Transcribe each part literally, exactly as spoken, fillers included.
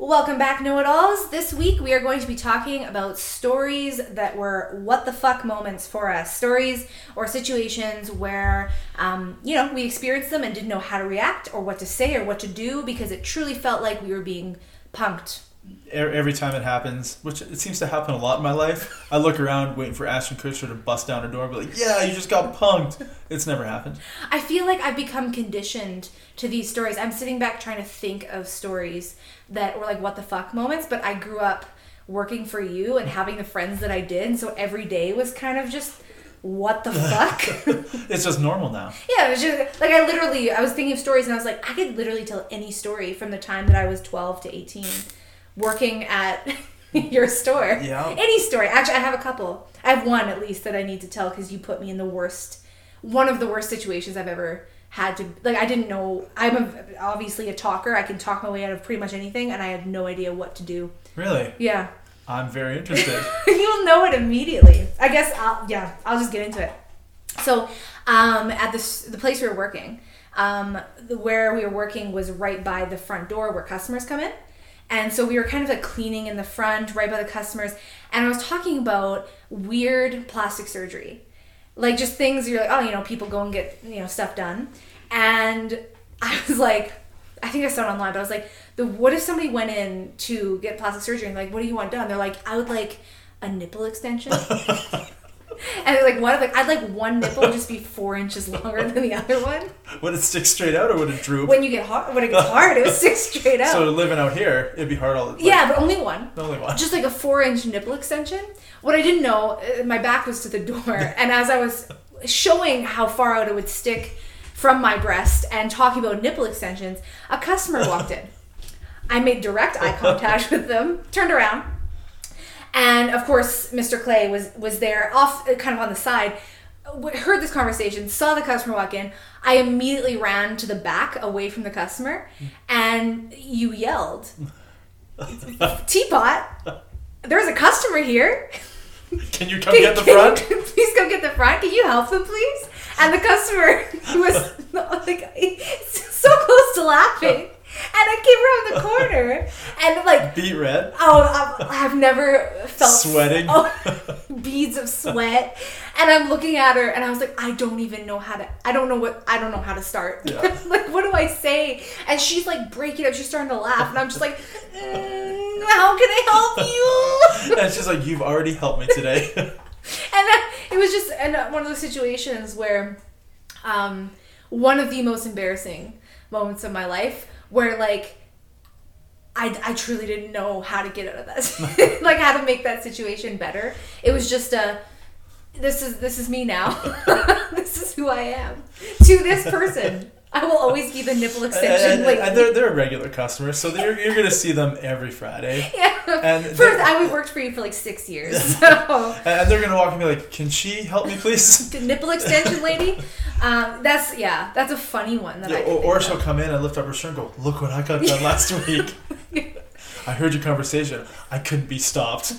Welcome back, know-it-alls. This week we are going to be talking about stories that were what the fuck moments for us. Stories or situations where, um, you know, we experienced them and didn't know how to react or what to say or what to do because it truly felt like we were being punked. Every time it happens, which it seems to happen a lot in my life, I look around waiting for Ashton Kutcher to bust down her door and be like, yeah, you just got punked. It's never happened. I feel like I've become conditioned to these stories. I'm sitting back trying to think of stories that were like what the fuck moments, but I grew up working for you and having the friends that I did, and so every day was kind of just what the fuck. It's just normal now. Yeah, it was just like I literally I was thinking of stories and I was like, I could literally tell any story from the time that I was twelve to eighteen working at your store. Yeah, any story. Actually, I have a couple. I have one at least that I need to tell because you put me in the worst, one of the worst situations I've ever had to, like, I didn't know. I'm a, obviously a talker. I can talk my way out of pretty much anything, and I had no idea what to do. Really? Yeah. I'm very interested. You'll know it immediately. I guess, I'll, yeah, I'll just get into it. So, um, at this, the place we were working, um, where we were working was right by the front door where customers come in. And so we were kind of like cleaning in the front, right by the customers. And I was talking about weird plastic surgery. Like just things you're like, oh, you know, people go and get, you know, stuff done. And I was like, I think I saw it online, but I was like, the what if somebody went in to get plastic surgery and like, what do you want done? They're like, I would like a nipple extension. And they're like, what? Like, I'd like one nipple just be four inches longer than the other one. Would it stick straight out or would it droop? When you get hard, when it gets hard, it would stick straight out. So living out here, it'd be hard all the time. Yeah, but only one. Only one. Just like a four-inch nipple extension. What I didn't know, my back was to the door, and as I was showing how far out it would stick from my breast and talking about nipple extensions, a customer walked in. I made direct eye contact with them, turned around. And, of course, Mister Clay was, was there, off kind of on the side, heard this conversation, saw the customer walk in. I immediately ran to the back, away from the customer, and you yelled, Teapot, there's a customer here. Can you come can, get the front? You, please come get the front. Can you help them, please? And the customer was like, so close to laughing. And I came around the corner and like beat red. Oh, I've never felt sweating. Oh, beads of sweat. And I'm looking at her, and I was like, I don't even know how to. I don't know what. I don't know how to start. Yeah. Like, what do I say? And she's like breaking up. She's starting to laugh, and I'm just like, mm, how can I help you? And she's like, you've already helped me today. And that, it was just and one of those situations where, um, one of the most embarrassing moments of my life. Where, like, I, I truly didn't know how to get out of that. Like, how to make that situation better. It was just a, this is this is me now. This is who I am. To this person, I will always keep a nipple extension. And, like, and, and they're, they're a regular customer, so you're, you're going to see them every Friday. Yeah. And First, I would worked for you for, like, six years. So. And they're going to walk and be like, can she help me, please? Nipple extension lady? Um, that's, yeah, that's a funny one. That yeah, I or or she'll come in and lift up her shirt and go, look what I got done last week. I heard your conversation. I couldn't be stopped.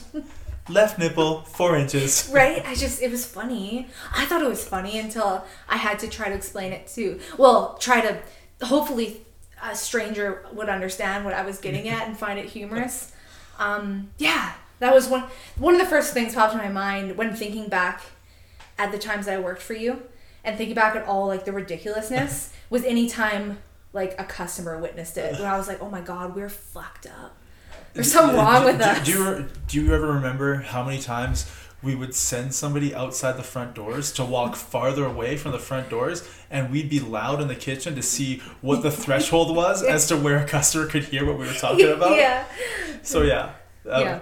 Left nipple, four inches. Right? I just, it was funny. I thought it was funny until I had to try to explain it to, well, try to, hopefully a stranger would understand what I was getting at and find it humorous. Um, yeah, that was one, one of the first things popped in my mind when thinking back at the times that I worked for you. And thinking back at all, like, the ridiculousness was any time, like, a customer witnessed it. When I was like, oh, my God, we're fucked up. There's something wrong with do, us. Do you, do you ever remember how many times we would send somebody outside the front doors to walk farther away from the front doors, and we'd be loud in the kitchen to see what the threshold was as to where a customer could hear what we were talking about? Yeah. So, yeah. Um, yeah.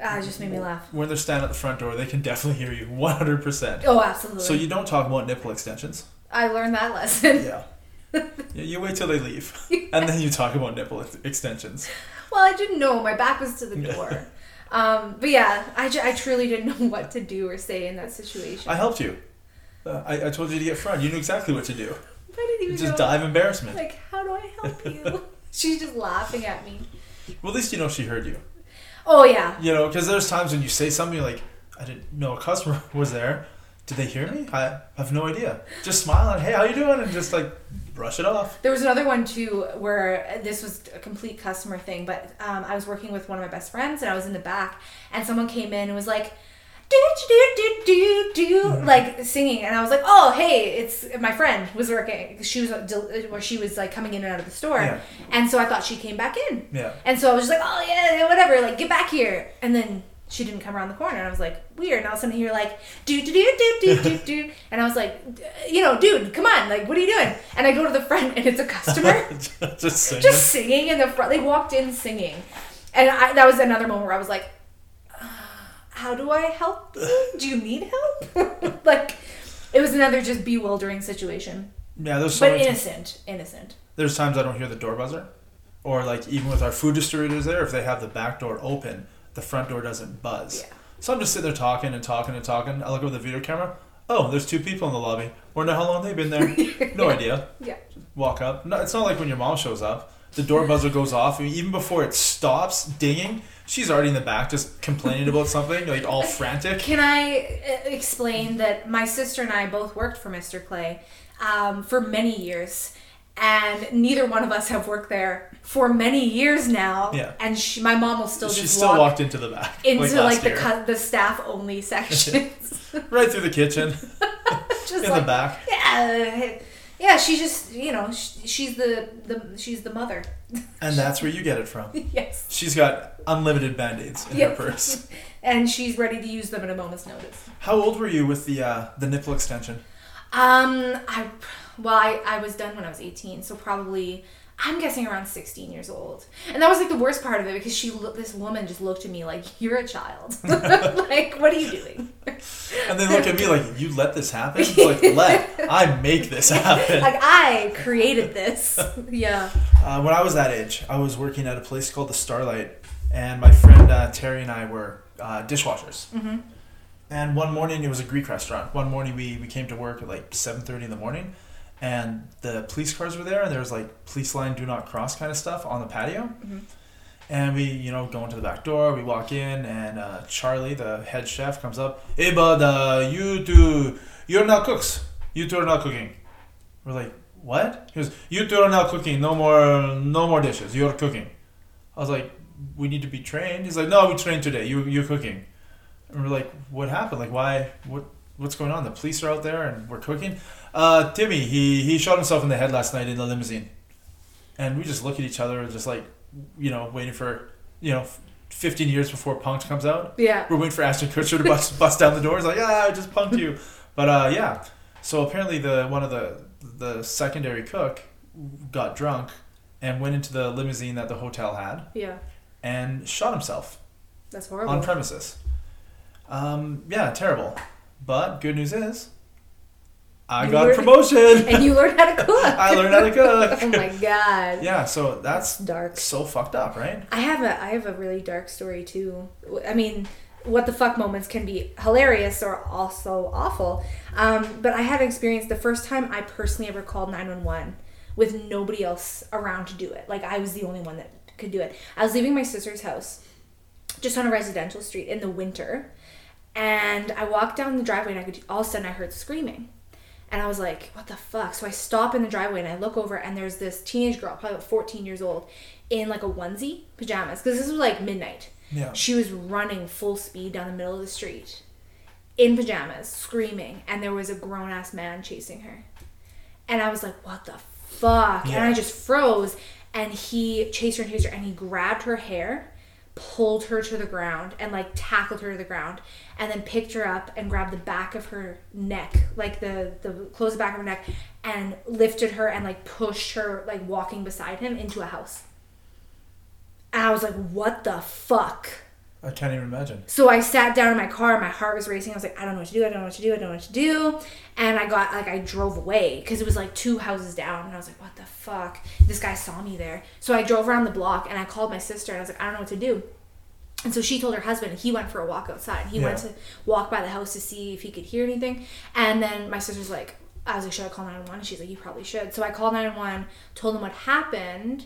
Ah, it just made me laugh. When they're standing at the front door, they can definitely hear you one hundred percent. Oh, absolutely. So you don't talk about nipple extensions. I learned that lesson. Yeah. You wait till they leave, and then you talk about nipple ex- extensions. Well, I didn't know. My back was to the door. um, but yeah, I, ju- I truly didn't know what to do or say in that situation. I helped you. Uh, I, I told you to get front. You knew exactly what to do. I didn't even you just know. Die of embarrassment. Like, how do I help you? She's just laughing at me. Well, at least you know she heard you. Oh, yeah. You know, because there's times when you say something, you're like, I didn't know a customer was there. Did they hear me? I have no idea. Just smiling. Hey, how you doing? And just like, brush it off. There was another one too where this was a complete customer thing, but um, I was working with one of my best friends and I was in the back and someone came in and was like, do do do do do, like singing, and I was like, oh hey, it's my friend was working. She was or she was like coming in and out of the store, yeah. and so I thought she came back in. Yeah. And so I was just like, oh yeah, whatever, like get back here, and then she didn't come around the corner, and I was like, weird. And all of a sudden you're like, do do do do do do do, and I was like, you know, dude, come on, like what are you doing? And I go to the front, and it's a customer just singing, just singing in the front. They walked in singing, and I, that was another moment where I was like, how do I help you? Do you need help? Like, it was another just bewildering situation. Yeah, there's so But innocent, t- innocent. There's times I don't hear the door buzzer. Or, like, even with our food distributors there, if they have the back door open, the front door doesn't buzz. Yeah. So I'm just sitting there talking and talking and talking. I look over the video camera. Oh, there's two people in the lobby. Wonder how long they've been there. No yeah. idea. Yeah. Walk up. No, it's not like when your mom shows up. The door buzzer goes off. I mean, even before it stops dinging, she's already in the back just complaining about something, like all frantic. Can I explain that my sister and I both worked for Mister Clay um, for many years, and neither one of us have worked there for many years now. Yeah. And she, my mom will still she just still walk walked into the back. Into like, like the, cu- the staff-only sections. Right through the kitchen. Just in like, the back. Yeah. Yeah, she just, you know, she, she's the, the she's the mother. And that's where you get it from. Yes. She's got unlimited Band-Aids in yep. her purse. And she's ready to use them at a moment's notice. How old were you with the uh, the nipple extension? Um, I well, I, I was done when I was eighteen, so probably, I'm guessing around sixteen years old. And that was like the worst part of it, because she this woman just looked at me like, you're a child. Like, what are you doing? And then look at me like, you let this happen? Like, let, I make this happen. Like, I created this. Yeah. Uh, when I was that age, I was working at a place called The Starlight. And my friend uh, Terry and I were uh, dishwashers. Mm-hmm. And one morning, it was a Greek restaurant. One morning, we, we came to work at like seven thirty in the morning. And the police cars were there, and there was like police line, do not cross kind of stuff on the patio. Mm-hmm. And we, you know, go into the back door, we walk in, and uh, Charlie, the head chef, comes up. Hey, bud, uh, you two, you're not cooks. You two are not cooking. We're like, what? He goes, you two are not cooking. No more, no more dishes. You're cooking. I was like, we need to be trained. He's like, no, we trained today. You, you're cooking. And we're like, what happened? Like, why? What? What's going on? The police are out there, and we're cooking. Uh, Timmy, he, he shot himself in the head last night in the limousine. And we just look at each other, just like, you know, waiting for, you know, fifteen years before Punked comes out. Yeah. We're waiting for Ashton Kutcher to bust, bust down the door. It's like, ah, I just punked you. But uh, yeah. So apparently the one of the the secondary cook got drunk and went into the limousine that the hotel had. Yeah. And shot himself. That's horrible. On premises. Um, yeah, terrible. But good news is, I you got learned, a promotion. And you learned how to cook. I learned how to cook. Oh my God. Yeah, so that's, that's dark. So fucked up, right? I have a I have a really dark story too. I mean, what the fuck moments can be hilarious or also awful. Um, but I had an experience the first time I personally ever called nine one one with nobody else around to do it. Like, I was the only one that could do it. I was leaving my sister's house just on a residential street in the winter. And I walked down the driveway, and I could all of a sudden I heard screaming. And I was like, what the fuck? So I stop in the driveway, and I look over, and there's this teenage girl, probably about fourteen years old, in like a onesie, pajamas. Because this was like midnight. Yeah. She was running full speed down the middle of the street in pajamas, screaming. And there was a grown-ass man chasing her. And I was like, what the fuck? Yeah. And I just froze. And he chased her and chased her, and he grabbed her hair, pulled her to the ground, and like tackled her to the ground, and then picked her up and grabbed the back of her neck, like the the close back of her neck, and lifted her and like pushed her, like walking beside him, into a house. And I was like, what the fuck? I can't even imagine. So I sat down in my car, my heart was racing. I was like, I don't know what to do, I don't know what to do, I don't know what to do. And I got, like, I drove away, because it was like two houses down. And I was like, what the fuck? This guy saw me there. So I drove around the block, and I called my sister, and I was like, I don't know what to do. And so she told her husband, and he went for a walk outside. He yeah. went to walk by the house to see if he could hear anything. And then my sister's like, I was like, should I call nine one one? And she's like, you probably should. So I called nine one one, told them what happened.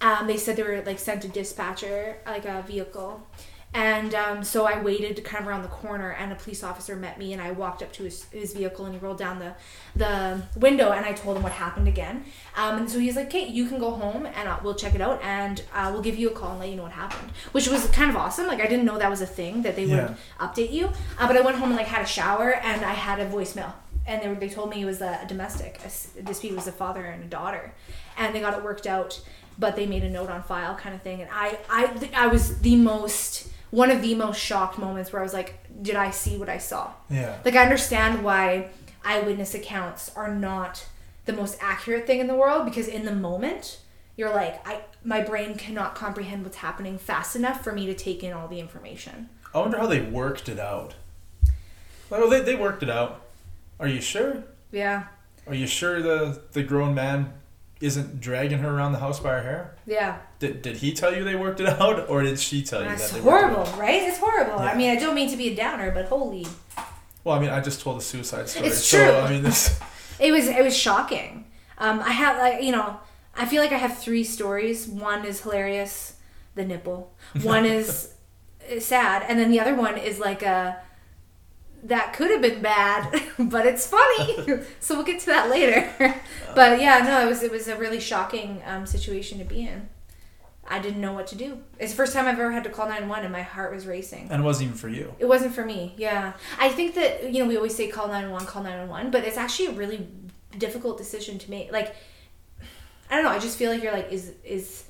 Um, they said they were, like, sent a dispatcher, like a vehicle. And um, so I waited kind of around the corner, and a police officer met me, and I walked up to his, his vehicle, and he rolled down the, the window, and I told him what happened again. Um, and so he's like, okay, you can go home, and I'll, we'll check it out, and uh, we'll give you a call and let you know what happened, which was kind of awesome. Like, I didn't know that was a thing, that they yeah. would update you. Uh, but I went home and, like, had a shower, and I had a voicemail. And they were, they told me it was a, a domestic a dispute. It was a father and a daughter. And they got it worked out, but they made a note on file kind of thing. And I, I, I was the most... one of the most shocked moments where I was like, did I see what I saw? Yeah. Like, I understand why eyewitness accounts are not the most accurate thing in the world, because in the moment, you're like, I my brain cannot comprehend what's happening fast enough for me to take in all the information. I wonder how they worked it out. Well, they, they worked it out. Are you sure? Yeah. Are you sure the, the grown man isn't dragging her around the house by her hair? Yeah. Did did he tell you they worked it out, or did she tell you That's that they horrible, worked it out? That's horrible, right? It's horrible. Yeah. I mean, I don't mean to be a downer, but holy. Well, I mean, I just told a suicide story. It's true. So, I mean, this... It was it was shocking. Um, I have, like, you know, I feel like I have three stories. One is hilarious, the nipple. One is sad, and then the other one is like a... that could have been bad, but it's funny. So we'll get to that later. But yeah, no, it was it was a really shocking um, situation to be in. I didn't know what to do. It's the first time I've ever had to call nine one one, and my heart was racing. And it wasn't even for you. It wasn't for me, yeah. I think that, you know, we always say call nine one one, call nine one one, but it's actually a really difficult decision to make. Like, I don't know, I just feel like you're like, is is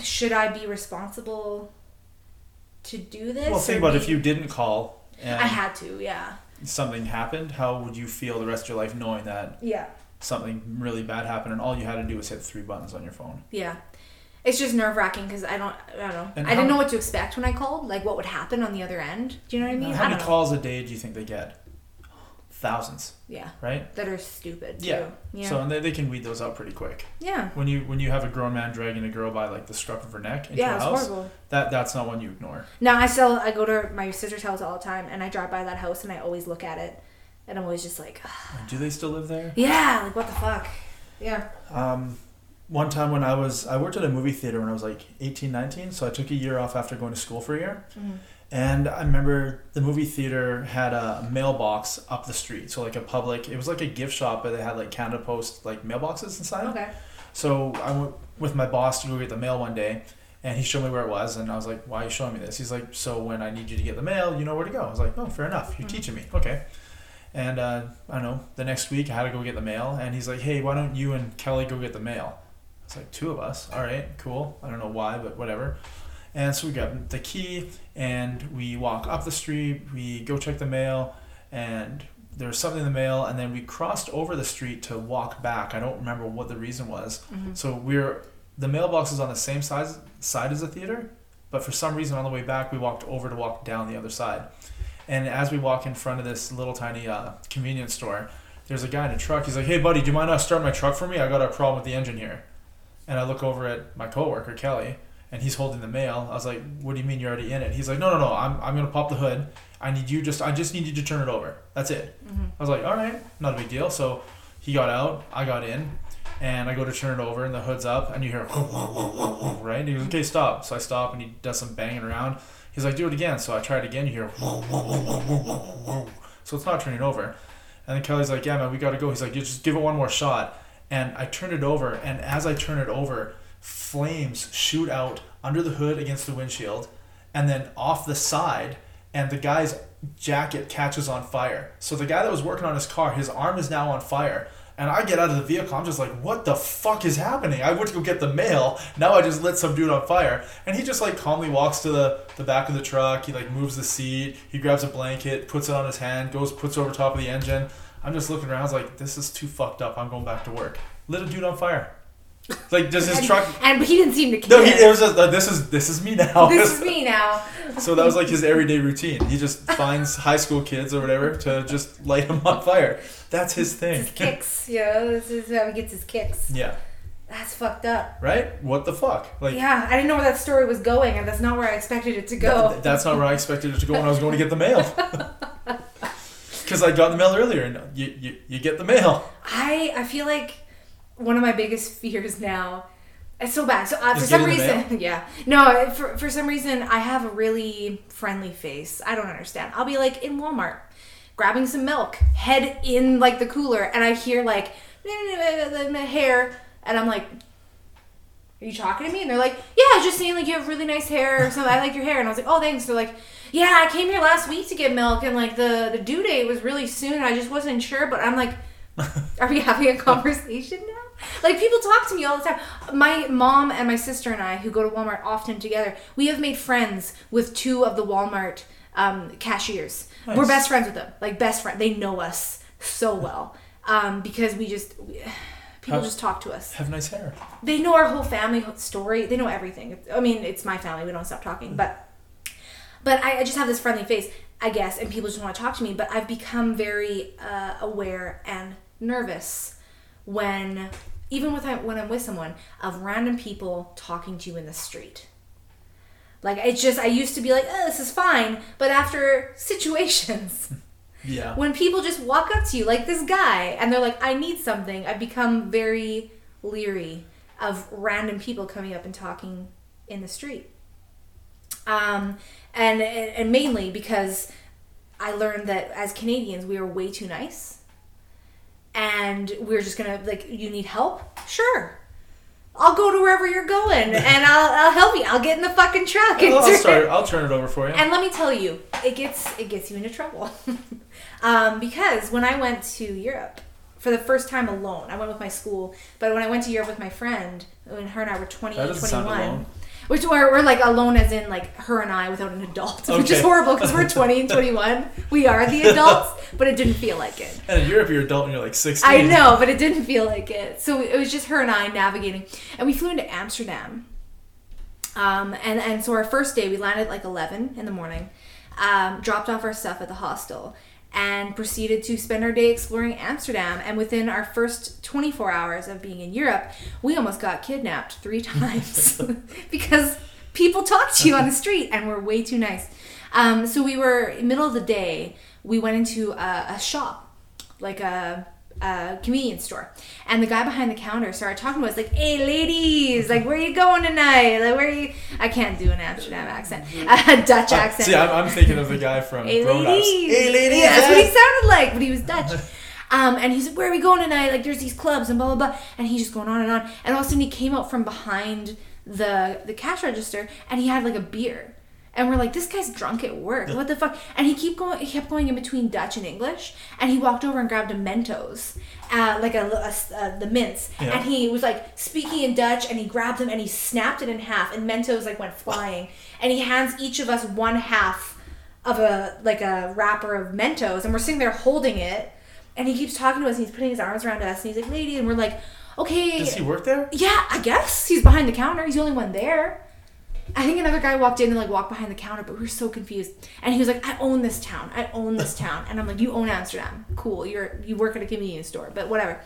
should I be responsible to do this? Well, think about if you didn't call... And I had to, yeah. Something happened. How would you feel the rest of your life knowing that? Yeah. Something really bad happened, and all you had to do was hit three buttons on your phone. Yeah, it's just nerve wracking because I don't, I don't know. And I how, didn't know what to expect when I called. Like, what would happen on the other end? Do you know what I mean? How I many know. calls a day do you think they get? Thousands. Yeah. Right. That are stupid. Too. Yeah. Yeah. So and they, they can weed those out pretty quick. Yeah. When you when you have a grown man dragging a girl by like the scruff of her neck into yeah, a house, horrible. that that's not one you ignore. No, I still I go to my sister's house all the time, and I drive by that house, and I always look at it, and I'm always just like, ugh. Do they still live there? Yeah. Like, what the fuck? Yeah. Um, one time when I was I worked at a movie theater when I was like eighteen, nineteen, so I took a year off after going to school for a year. Mm-hmm. And I remember the movie theater had a mailbox up the street. So like a public, it was like a gift shop, but they had like Canada Post like mailboxes inside. Okay. So I went with my boss to go get the mail one day, and he showed me where it was, and I was like, why are you showing me this? He's like, so when I need you to get the mail, you know where to go. I was like, oh, fair enough. You're mm-hmm. teaching me. Okay. And uh, I don't know, the next week I had to go get the mail, and he's like, hey, why don't you and Kelly go get the mail? I was like, two of us. All right, cool. I don't know why, but whatever. And so we got the key, and we walk up the street, we go check the mail, and there was something in the mail, and then we crossed over the street to walk back. I don't remember what the reason was. Mm-hmm. So we're the mailbox is on the same size, side as the theater, but for some reason on the way back, we walked over to walk down the other side. And as we walk in front of this little tiny uh, convenience store, there's a guy in a truck. He's like, hey, buddy, do you mind starting my truck for me? I got a problem with the engine here. And I look over at my coworker, Kelly, and he's holding the mail. I was like, what do you mean you're already in it? He's like, no, no, no, I'm I'm going to pop the hood. I need you just, I just need you to turn it over. That's it. Mm-hmm. I was like, all right, not a big deal. So he got out, I got in, and I go to turn it over, and the hood's up, and you hear, right? And he goes, okay, stop. So I stop, and he does some banging around. He's like, do it again. So I try it again, you hear, so it's not turning over. And then Kelly's like, yeah, man, we got to go. He's like, just give it one more shot. And I turn it over, and as I turn it over, flames shoot out under the hood against the windshield, and then off the side, and the guy's jacket catches on fire. So the guy that was working on his car, his arm is now on fire, and I get out of the vehicle. I'm just like, what the fuck is happening? I went to go get the mail. Now I just lit some dude on fire. And he just like calmly walks to the, the back of the truck. He like moves the seat. He grabs a blanket, puts it on his hand, goes, puts over top of the engine. I'm just looking around. I was like, this is too fucked up. I'm going back to work. Lit a dude on fire. Like, does his and, truck... And he didn't seem to care. No, he, it was just, uh, this is this is me now. This is me now. So that was like his everyday routine. He just finds high school kids or whatever to just light them on fire. That's his thing. His kicks, you know? This is how he gets his kicks. Yeah. That's fucked up. Right? What the fuck? Like, yeah, I didn't know where that story was going, and that's not where I expected it to go. That, that's not where I expected it to go when I was going to get the mail. Because I got the mail earlier, and you, you, you get the mail. I, I feel like... One of my biggest fears now It's so bad. So uh, for some reason, yeah. No, for for some reason, I have a really friendly face. I don't understand. I'll be like in Walmart, grabbing some milk, head in like the cooler, and I hear like hair, and I'm like, "Are you talking to me?" And they're like, "Yeah, I was just saying like you have really nice hair or something. I like your hair." And I was like, "Oh, thanks." They're like, "Yeah, I came here last week to get milk, and like the the due date was really soon, and I just wasn't sure." But I'm like, "Are we having a conversation now?" Like, people talk to me all the time. My mom and my sister and I, who go to Walmart often together, we have made friends with two of the Walmart um, cashiers. Nice. We're best friends with them. Like, best friends. They know us so well. Um, because we just... We, people have, just talk to us. Have nice hair. They know our whole family story. They know everything. I mean, it's my family. We don't stop talking. Mm-hmm. But but I, I just have this friendly face, I guess, and people just want to talk to me. But I've become very uh, aware and nervous when... Even with when I'm with someone, of random people talking to you in the street. Like, it's just, I used to be like, oh, this is fine. But after situations, yeah, when people just walk up to you, like this guy, and they're like, I need something, I've become very leery of random people coming up and talking in the street. Um, and and mainly because I learned that as Canadians, we are way too nice. And we're just going to, like, you need help? Sure. I'll go to wherever you're going, and I'll I'll help you. I'll get in the fucking truck. And I'll, turn I'll, start, I'll turn it over for you. And let me tell you, it gets it gets you into trouble. um, because when I went to Europe for the first time alone, I went with my school, but when I went to Europe with my friend, when her and I were twenty and twenty-one, which we're, we're, like, alone as in, like, her and I without an adult, okay, which is horrible because we're twenty and twenty-one. We are the adults, but it didn't feel like it. And in Europe, you're adult and you're, like, sixteen. I know, but it didn't feel like it. So it was just her and I navigating. And we flew into Amsterdam. Um, and, and so our first day, we landed at, like, eleven in the morning, um, dropped off our stuff at the hostel, and proceeded to spend our day exploring Amsterdam. And within our first twenty-four hours of being in Europe, we almost got kidnapped three times because people talk to you on the street and we're way too nice. Um, so we were, in the middle of the day, we went into a, a shop, like a, a convenience store. And the guy behind the counter started talking to us like, hey, ladies, like, where are you going tonight? Like, where are you? I can't do an Amsterdam accent. A Dutch accent. See, I'm, I'm thinking of the guy from Hey, ladies. Hey, ladies. Yeah, that's what he sounded like, but he was Dutch. Um, and he said, where are we going tonight? Like, there's these clubs and blah, blah, blah. And he's just going on and on. And all of a sudden, he came out from behind the the cash register, and he had, like, a beer. And we're like, this guy's drunk at work. What the fuck? And he keep going. He kept going in between Dutch and English. And he walked over and grabbed a Mentos, uh, like a, a uh, the mints. Yeah. And he was like speaking in Dutch. And he grabbed them and he snapped it in half. And Mentos like went flying. And he hands each of us one half of a like a wrapper of Mentos. And we're sitting there holding it. And he keeps talking to us. And he's putting his arms around us. And he's like, lady. And we're like, okay. Does he work there? Yeah, I guess he's behind the counter. He's the only one there. I think another guy walked in and like walked behind the counter, but we were so confused. And he was like, I own this town. I own this town. And I'm like, you own Amsterdam. Cool. You're, you work at a convenience store, but whatever.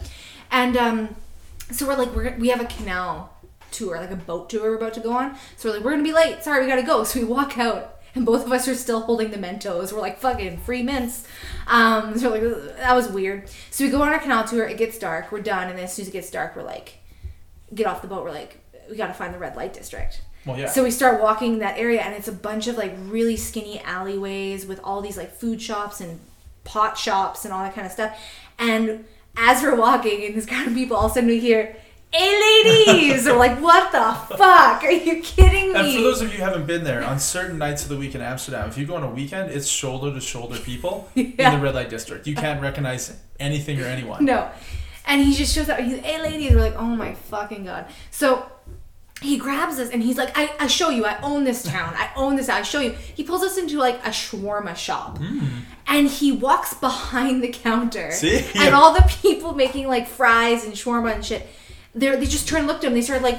And um, so we're like, we're, we have a canal tour, like a boat tour we're about to go on. So we're like, we're going to be late. Sorry, we got to go. So we walk out and both of us are still holding the Mentos. We're like, fucking free mints. Um, so we're like, that was weird. So we go on our canal tour. It gets dark. We're done. And then as soon as it gets dark, we're like, get off the boat. We're like, we got to find the red light district. Well, yeah. So we start walking that area, and it's a bunch of, like, really skinny alleyways with all these, like, food shops and pot shops and all that kind of stuff. And as we're walking, and this kind of people, all of a sudden we hear, hey, ladies! We're like, what the fuck? Are you kidding me? And for those of you who haven't been there, on certain nights of the week in Amsterdam, if you go on a weekend, it's shoulder-to-shoulder people yeah. in the red light district. You can't recognize anything or anyone. No. And he just shows up, and he's, hey, ladies! We're like, oh, my fucking God. So... He grabs us and he's like, I, I show you, I own this town. I own this town. I show you. He pulls us into like a shawarma shop. Mm. And he walks behind the counter. See? And all the people making like fries and shawarma and shit, they they just turned and looked at him. They started like,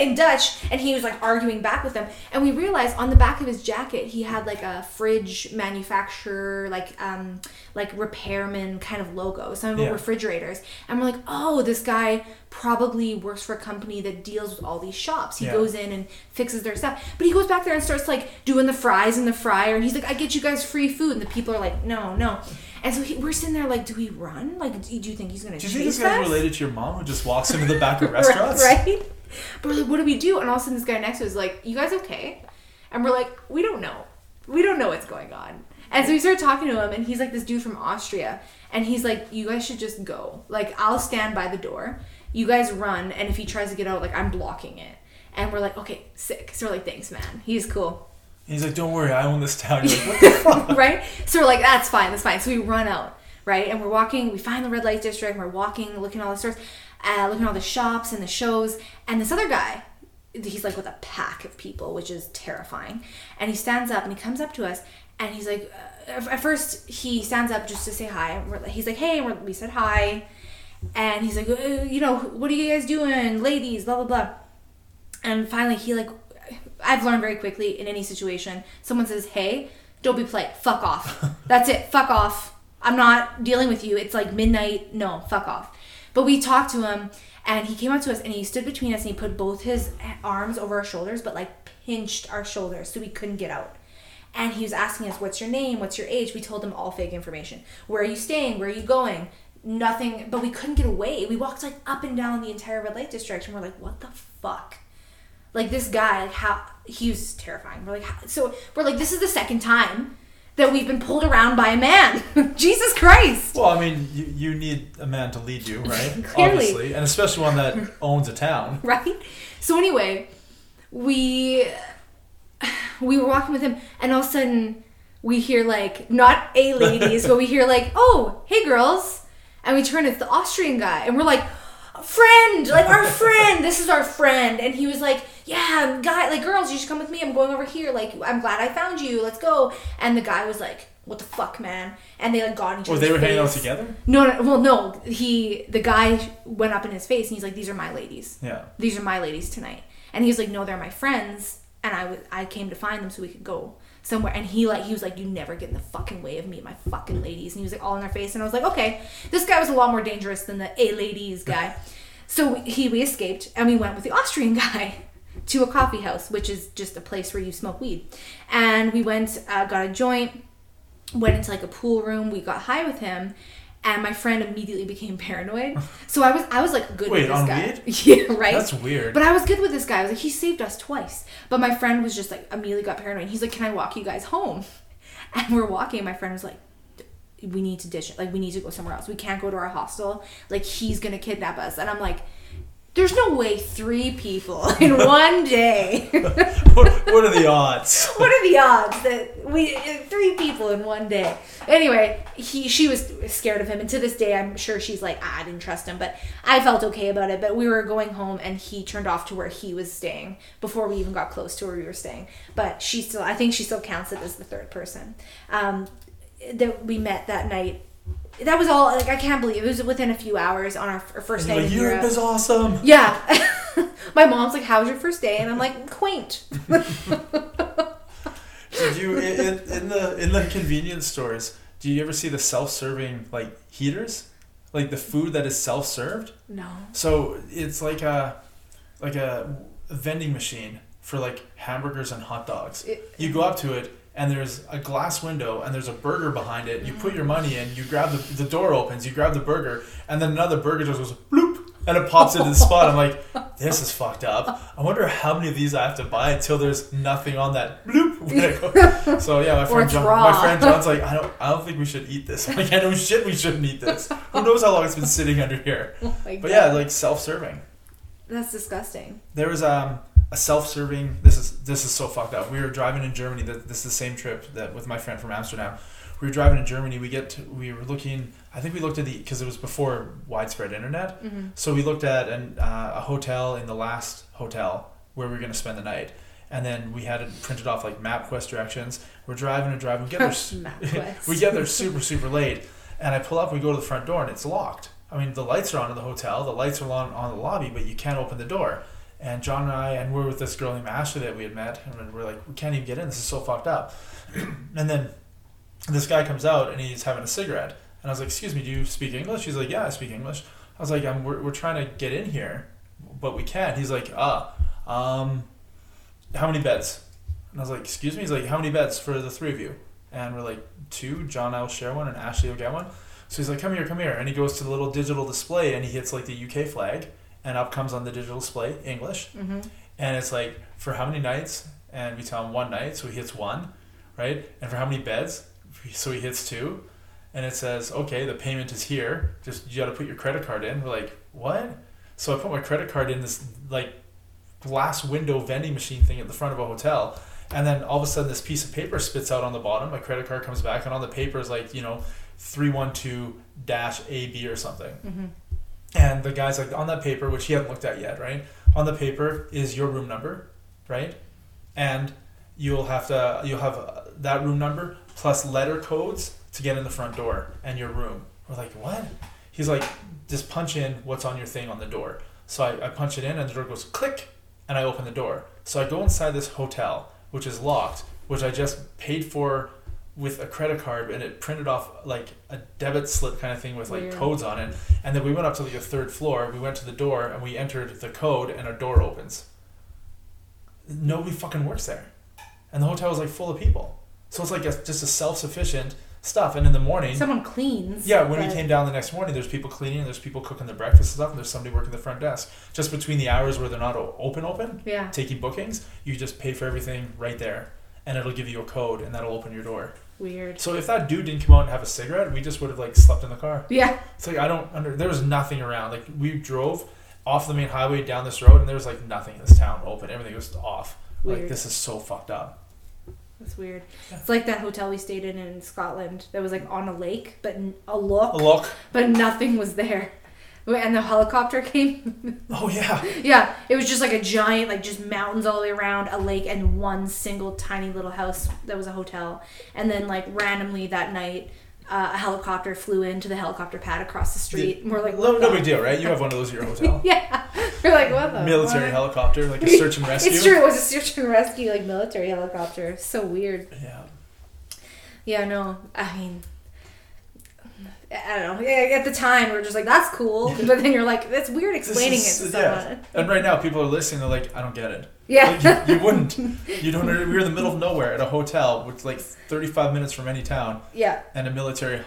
in Dutch. And he was like arguing back with them. And we realized on the back of his jacket, he had like a fridge manufacturer, like um, like repairman kind of logo. Some of yeah. it refrigerators. And we're like, oh, this guy... probably works for a company that deals with all these shops. He yeah. goes in and fixes their stuff. But he goes back there and starts like doing the fries in the fryer. And he's like, I get you guys free food. And the people are like, no, no. And so he, we're sitting there like, do we run? Like, do you think he's going to chase us? Do you think this guy's related to your mom who just walks into the back of restaurants? Right? But we're like, what do we do? And all of a sudden this guy next to us is like, you guys okay? And we're like, we don't know. We don't know what's going on. And so we started talking to him, and he's like this dude from Austria. And he's like, you guys should just go. Like, I'll stand by the door. You guys run. And if he tries to get out, like, I'm blocking it. And we're like, okay, sick. So we're like, thanks, man. He's cool. And he's like, don't worry. I own this town. You're like, what the fuck? Right? So we're like, that's fine. That's fine. So we run out. Right? And we're walking. We find the red light district. And we're walking, looking at all the stores, uh, looking at all the shops and the shows. And this other guy, he's like with a pack of people, which is terrifying. And he stands up and he comes up to us. And he's like, uh, at first he stands up just to say hi. And we're, he's like, hey, we're, we said hi. And he's like, uh, you know, what are you guys doing? Ladies, blah, blah, blah. And finally he like, I've learned very quickly in any situation, someone says, hey, don't be polite. Fuck off. That's it. Fuck off. I'm not dealing with you. It's like midnight. No, fuck off. But we talked to him and he came up to us and he stood between us and he put both his arms over our shoulders, but like pinched our shoulders so we couldn't get out. And he was asking us, what's your name? What's your age? We told him all fake information. Where are you staying? Where are you going? Nothing. But we couldn't get away. We walked like up and down the entire red light district. And we're like, what the fuck? Like this guy, like how, he was terrifying. We're like, how? So we're like, this is the second time that we've been pulled around by a man. Jesus Christ. Well, I mean, you, you need a man to lead you, right? Clearly. Obviously. And especially one that owns a town. Right? So anyway, we... we were walking with him, and all of a sudden, we hear, like, not a ladies, but we hear, like, oh, hey, girls. And we turn, it's the Austrian guy. And we're like, friend, like, our friend. This is our friend. And he was like, yeah, guy, like, girls, you should come with me. I'm going over here. Like, I'm glad I found you. Let's go. And the guy was like, what the fuck, man? And they, like, got each other's face. Oh, they were hanging out together? No, no, well, no. He, the guy went up in his face, and he's like, these are my ladies. Yeah. These are my ladies tonight. And he was like, no, they're my friends. And I, w- I came to find them so we could go somewhere. And he like he was like, you never get in the fucking way of me and my fucking ladies. And he was like all in their face. And I was like, okay, this guy was a lot more dangerous than the A ladies guy. So we, he we escaped and we went with the Austrian guy to a coffee house, which is just a place where you smoke weed. And we went, uh, got a joint, went into like a pool room. We got high with him. And my friend immediately became paranoid. So I was I was like good Wait, with this guy. Wait, on weed? Yeah, right? That's weird. But I was good with this guy. I was like, he saved us twice. But my friend was just like, immediately got paranoid. He's like, can I walk you guys home? And we're walking. And my friend was like, we need to ditch it. Like, we need to go somewhere else. We can't go to our hostel. Like, he's going to kidnap us. And I'm like, there's no way three people in one day. what, what are the odds? What are the odds that we three people in one day? Anyway, he she was scared of him, and to this day, I'm sure she's like, ah, I didn't trust him, but I felt okay about it. But we were going home, and he turned off to where he was staying before we even got close to where we were staying. But she still, I think she still counts it as the third person um, that we met that night. That was all, like, I can't believe it. It was within a few hours on our first night in Europe. Europe is awesome. Yeah. My mom's like, how was your first day? And I'm like, quaint. Did you, in, in the in the convenience stores, do you ever see the self-serving, like, heaters? Like, the food that is self-served? No. So, it's like a, like a vending machine for, like, hamburgers and hot dogs. It, you go up to it. And there's a glass window, and there's a burger behind it. You put your money in, you grab the the door opens, you grab the burger, and then another burger just goes bloop, and it pops into the spot. I'm like, this is fucked up. I wonder how many of these I have to buy until there's nothing on that bloop. When I go. So yeah, my friend John, my friend John's like, I don't, I don't think we should eat this. I'm like, I know shit, we shouldn't eat this. Who knows how long it's been sitting under here? Oh my God. But yeah, like self-serving. That's disgusting. There was um. a self-serving, this is this is so fucked up. We were driving in Germany, that this is the same trip that with my friend from Amsterdam. We were driving in Germany, we get to, we were looking, I think we looked at the, because it was before widespread internet. Mm-hmm. So we looked at an, uh, a hotel in the last hotel where we were going to spend the night. And then we had it printed off like MapQuest directions. We're driving and driving. We get there, we get there super, super late. And I pull up, we go to the front door and it's locked. I mean, the lights are on in the hotel, the lights are on on the lobby, but you can't open the door. And John and I, and we were with this girl named Ashley that we had met, and we're like, we can't even get in. This is so fucked up. And then this guy comes out, and he's having a cigarette. And I was like, excuse me, do you speak English? She's like, yeah, I speak English. I was like, I'm, we're, we're trying to get in here, but we can't. He's like, ah, um, how many beds? And I was like, excuse me? He's like, how many beds for the three of you? And we're like, two. John and I will share one, and Ashley will get one. So he's like, come here, come here. And he goes to the little digital display, and he hits like the U K flag. and up comes on the digital display English, mm-hmm. and it's like for how many nights, and we tell him one night, so he hits one, right? And for how many beds, so he hits two, and it says, okay, the payment is here, just you got to put your credit card in. We're like, what? So I put my credit card in this like glass window vending machine thing at the front of a hotel, and then all of a sudden this piece of paper spits out on the bottom. My credit card comes back, and on the paper is like, you know, three one two A B or something. Mm-hmm. And the guy's like, on that paper, which he hadn't looked at yet, right? On the paper is your room number, right? And you'll have to, you'll have that room number plus letter codes to get in the front door and your room. We're like, what? He's like, just punch in what's on your thing on the door. So I, I punch it in, and the door goes click, and I open the door. So I go inside this hotel, which is locked, which I just paid for with a credit card, and it printed off like a debit slip kind of thing with like Weird. codes on it. And then we went up to like the third floor, we went to the door, and we entered the code, and our door opens. Nobody fucking works there. And the hotel was like full of people. So it's like a, just a self-sufficient stuff. And in the morning... Someone cleans. Yeah, when but... we came down the next morning, there's people cleaning, and there's people cooking their breakfast and stuff, and there's somebody working the front desk. Just between the hours where they're not open, open, yeah. taking bookings, you just pay for everything right there. And it'll give you a code, and that'll open your door. Weird. So if that dude didn't come out and have a cigarette, we just would have like slept in the car. Yeah. It's like I don't under there was nothing around. Like we drove off the main highway down this road, and there was like nothing in this town open. Everything was off. Weird. Like this is so fucked up. That's weird. Yeah. It's like that hotel we stayed in in Scotland that was like on a lake, but a lock. A lock. But nothing was there. And the helicopter came. Oh, yeah. Yeah. It was just like a giant, like just mountains all the way around, a lake, and one single tiny little house that was a hotel. And then like randomly that night, uh, a helicopter flew into the helicopter pad across the street. And we're like, no, no big deal, right? You have one of those at your hotel. Yeah. We're like, what the Military what? helicopter, like a search and rescue. It's true. It was a search and rescue, like military helicopter. It's so weird. Yeah. Yeah, no. I mean... I don't know. At the time, we were just like, that's cool. But then you're like, that's weird explaining is, it to someone. Yeah. And right now, people are listening. They're like, I don't get it. Yeah. Like, you, you wouldn't. You don't. We're in the middle of nowhere at a hotel with like thirty-five minutes from any town. Yeah. And a military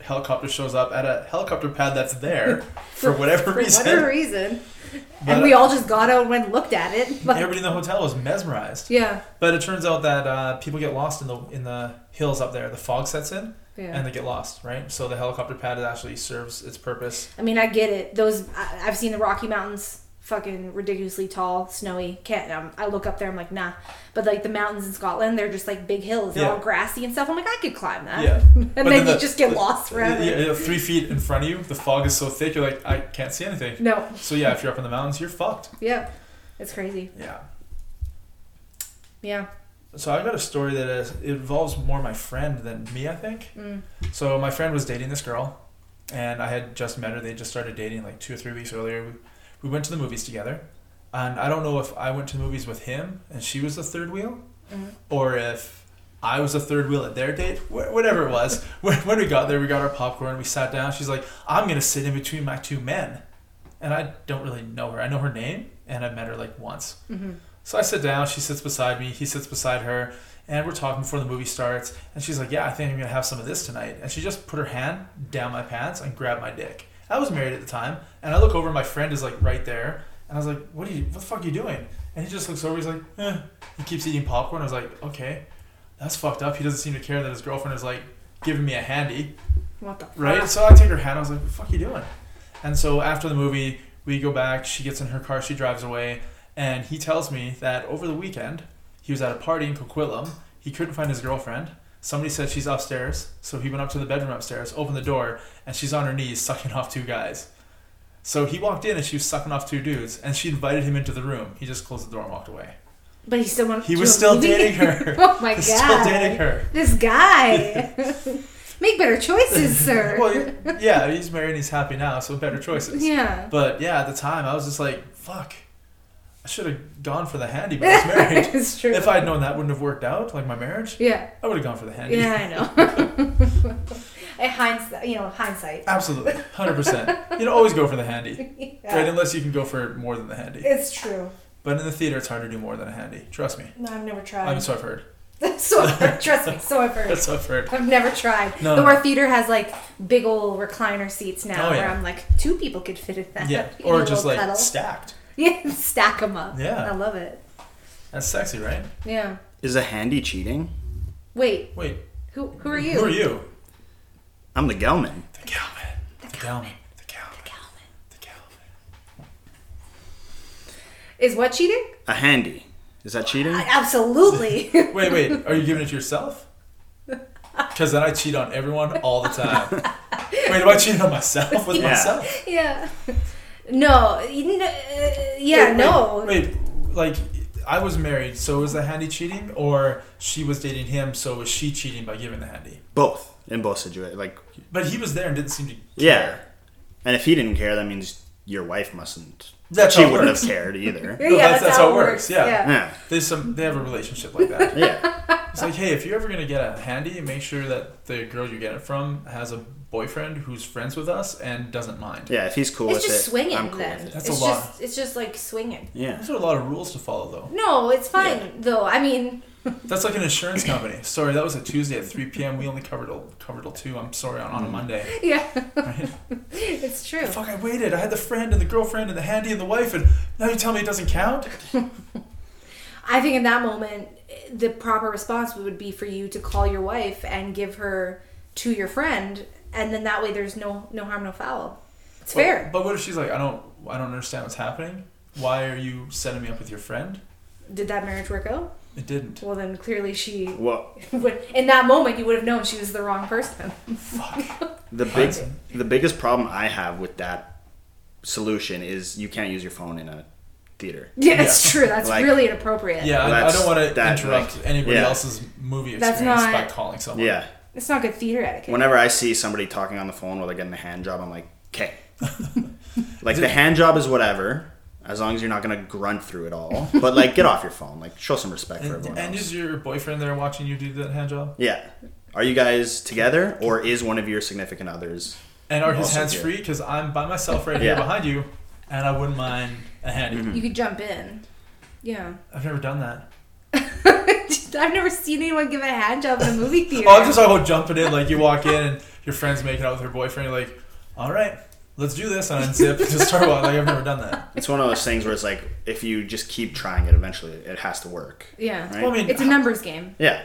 helicopter shows up at a helicopter pad that's there for, for whatever for reason. For whatever reason. But, and we all just got out and went and looked at it. Like, everybody in the hotel was mesmerized. Yeah. But it turns out that uh, people get lost in the in the hills up there. The fog sets in. Yeah. And they get lost, right? So the helicopter pad actually serves its purpose. I mean, I get it. Those I, I've seen the Rocky Mountains, fucking ridiculously tall, snowy. Can't um, I look up there? I'm like, nah. But like the mountains in Scotland, they're just like big hills. They're yeah. all grassy and stuff. I'm like, I could climb that. Yeah. And but then, then the, you just get the, lost forever. Yeah, yeah, three feet in front of you, the fog is so thick. You're like, I can't see anything. No. So yeah, if you're up in the mountains, you're fucked. Yeah, it's crazy. Yeah. Yeah. So I've got a story that is, it involves more my friend than me, I think. Mm. So my friend was dating this girl, and I had just met her. They just started dating like two or three weeks earlier. We, we went to the movies together, and I don't know if I went to the movies with him and she was the third wheel, mm. or if I was the third wheel at their date, wh- whatever it was. when, when we got there, we got our popcorn, we sat down. She's like, I'm going to sit in between my two men. And I don't really know her. I know her name, and I've met her like once. Mm-hmm. So I sit down, she sits beside me, he sits beside her, and we're talking before the movie starts, and she's like, yeah, I think I'm going to have some of this tonight. And she just put her hand down my pants and grabbed my dick. I was married at the time, and I look over, my friend is like right there, and I was like, what are you, what the fuck are you doing? And he just looks over, he's like, eh. He keeps eating popcorn. I was like, okay, that's fucked up. He doesn't seem to care that his girlfriend is like giving me a handy. What the fuck? Right? So I take her hand, I was like, what the fuck are you doing? And so after the movie, we go back, she gets in her car, she drives away. And he tells me that over the weekend, he was at a party in Coquitlam. He couldn't find his girlfriend. Somebody said she's upstairs. So he went up to the bedroom upstairs, opened the door, and she's on her knees sucking off two guys. So he walked in and she was sucking off two dudes, and she invited him into the room. He just closed the door and walked away. But he still wanted to He was still dating her. Oh my God. Still dating her. This guy. Make better choices, sir. Well, yeah, he's married and he's happy now, so better choices. Yeah. But yeah, at the time, I was just like, fuck. I should have gone for the handy, but I was married. It's true. If I had known that wouldn't have worked out, like my marriage, yeah, I would have gone for the handy. Yeah, I know. At hindsight, you know, hindsight. Absolutely, one hundred percent. You know, always go for the handy, yeah. Right? Unless you can go for more than the handy. It's true. But in the theater, it's hard to do more than a handy. Trust me. No, I've never tried. I mean, so I've heard. So I've heard. Trust me, so I've heard. That's what I've heard. I've never tried. No, the no. Our theater has like big old recliner seats now, oh, yeah. where I'm like, two people could fit in that. Yeah, or just like cuddle. Stacked. Yeah, stack them up. Yeah. I love it. That's sexy, right? Yeah. Is a handy cheating? Wait. Wait. Who Who are you? Who are you? I'm the Gelman. The Gelman. The Gelman. The Gelman. The Gelman. The Gelman. Is what cheating? A handy. Is that cheating? I, absolutely. Wait, wait. Are you giving it to yourself? Because then I cheat on everyone all the time. Wait, am I cheating on myself with yeah. myself? Yeah. No. Yeah, wait, no. Wait, wait, like, I was married, so was the handy cheating? Or she was dating him, so was she cheating by giving the handy? Both. In both situations. Like, but he was there and didn't seem to care. Yeah. And if he didn't care, that means your wife mustn't. That she wouldn't works. have cared either. No, yeah, that's, that's, that's how it works. works. Yeah, yeah. yeah. There's some, they have a relationship like that. Yeah, it's like, hey, if you're ever gonna get a handy, make sure that the girl you get it from has a boyfriend who's friends with us and doesn't mind. Yeah, if he's cool it's with it, it's just swinging. I'm cool then with it. That's it's a lot. Just, it's just like swinging. Yeah, those are a lot of rules to follow, though. No, it's fine yeah. though. I mean, that's like an insurance company. Sorry, that was a Tuesday at three p.m. We only covered till covered till two. I'm sorry, on, on a Monday. Yeah, right? It's true. Fuck, I waited. I had the friend and the girlfriend and the handy and the wife, and now you tell me it doesn't count? I think in that moment, the proper response would be for you to call your wife and give her to your friend, and then that way there's no no harm, no foul. It's but, fair. But what if she's like, I don't, I don't understand what's happening. Why are you setting me up with your friend? Did that marriage work out? It didn't. Well, then clearly she... Well... Would, in that moment, you would have known she was the wrong person. Fuck. The, big, the biggest problem I have with that solution is you can't use your phone in a theater. Yeah, that's yeah. true. That's like, really inappropriate. Yeah, I, I don't want to interrupt like, anybody yeah. else's movie experience not, by calling someone. Yeah. It's not good theater etiquette. Whenever I see somebody talking on the phone while they're getting a hand job, I'm like, okay. Like, the hand job is whatever... As long as you're not going to grunt through it all. But, like, get off your phone. Like, show some respect and, for everyone and else. And is your boyfriend there watching you do that hand job? Yeah. Are you guys together? Or is one of your significant others? And are his hands here? Free? Because I'm by myself right yeah. here behind you. And I wouldn't mind a hand. Mm-hmm. You could jump in. Yeah. I've never done that. I've never seen anyone give a hand job in a movie theater. Oh, I'm just talking about jumping in. Like, you walk in and your friend's making out with her boyfriend. You're like, all right. Let's do this and unzip and just start walking. Like, I've never done that. It's one of those things where it's like, if you just keep trying it, eventually it has to work. Yeah. Right? Well, I mean, it's a numbers game. Yeah.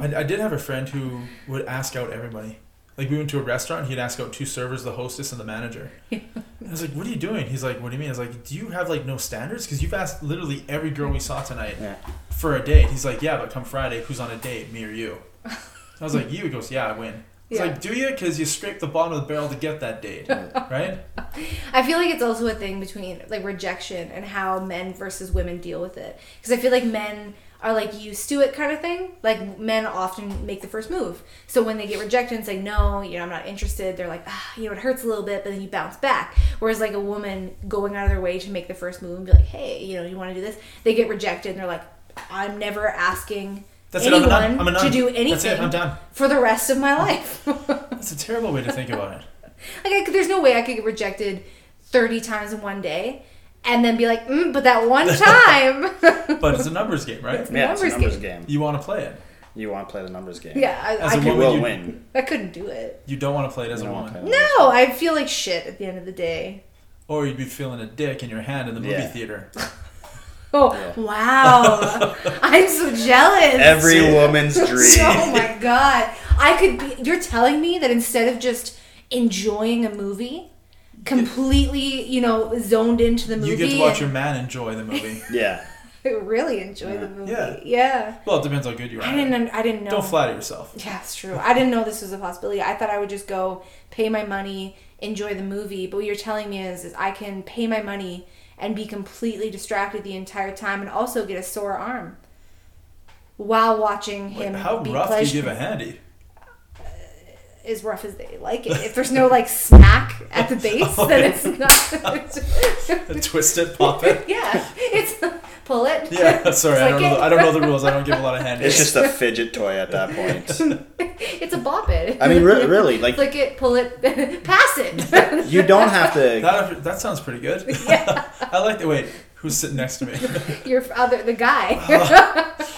I, I did have a friend who would ask out everybody. Like, we went to a restaurant and he'd ask out two servers, the hostess, and the manager. Yeah. And I was like, what are you doing? He's like, what do you mean? I was like, do you have, like, no standards? Because you've asked literally every girl we saw tonight yeah. for a date. He's like, yeah, but come Friday, who's on a date, me or you? I was like, you? He goes, yeah, I win. It's yeah. like, do you? Because you scrape the bottom of the barrel to get that date, right? I feel like it's also a thing between, like, rejection and how men versus women deal with it. Because I feel like men are, like, used to it kind of thing. Like, men often make the first move. So when they get rejected and say, no, you know, I'm not interested, they're like, ah, you know, it hurts a little bit, but then you bounce back. Whereas, like, a woman going out of their way to make the first move and be like, hey, you know, you want to do this? They get rejected and they're like, I'm never asking... That's anyone it, I'm I'm to do anything it, I'm for the rest of my life. That's a terrible way to think about it. Like, I, there's no way I could get rejected thirty times in one day and then be like, mm, but that one time. But it's a numbers game, right? It's yeah, numbers it's a numbers game. game. You want to play it. You want to play the numbers game. Yeah, I, as I a could, woman, you, win. I couldn't do it. You don't want to play it as you a woman. No, I feel like shit at the end of the day. Or you'd be feeling a dick in your hand in the movie yeah. theater. Oh, yeah. Wow. I'm so jealous. Every woman's dream. Oh, my God. I could be... You're telling me that instead of just enjoying a movie, completely, you know, zoned into the movie... You get to watch and... your man enjoy the movie. Yeah. I really enjoy yeah. the movie. Yeah. yeah. Well, it depends how good you are. I didn't, I didn't know. Don't flatter yourself. Yeah, it's true. I didn't know this was a possibility. I thought I would just go pay my money, enjoy the movie. But what you're telling me is, is I can pay my money... and be completely distracted the entire time and also get a sore arm while watching him like, how be rough pleasure- do you give a handy? Uh, as rough as they like it. If there's no, like, smack at the base, oh, then it's not... Twist it, pop it? Yeah. It's... Pull it. Yeah, sorry. I don't, like know the, I don't know the rules. I don't give a lot of handies. It's just a fidget toy at that point. It's a bop it. I mean, re- really. Like, flick it, pull it, pass it. You don't have to... That, that sounds pretty good. Yeah. I like the... Wait. who's sitting next to me? Your other, the guy.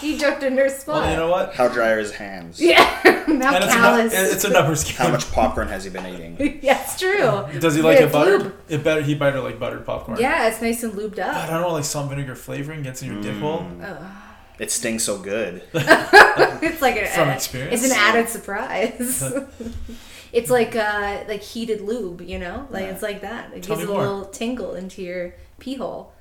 He jumped into her spot. Well, you know what? How dry are his hands? Yeah. How callous. It's, it's a numbers game. How much popcorn has he been eating? That's yeah, true. Does he like it buttered? It better, he better like buttered popcorn. Yeah, it's nice and lubed up. But I don't know, like salt vinegar flavoring gets in your mm. dick hole. Oh. It stings so good. It's like an from experience. It's an added surprise. It's like uh, like heated lube, you know, like yeah. It's like that. It Tell gives a more. Little tingle into your pee hole.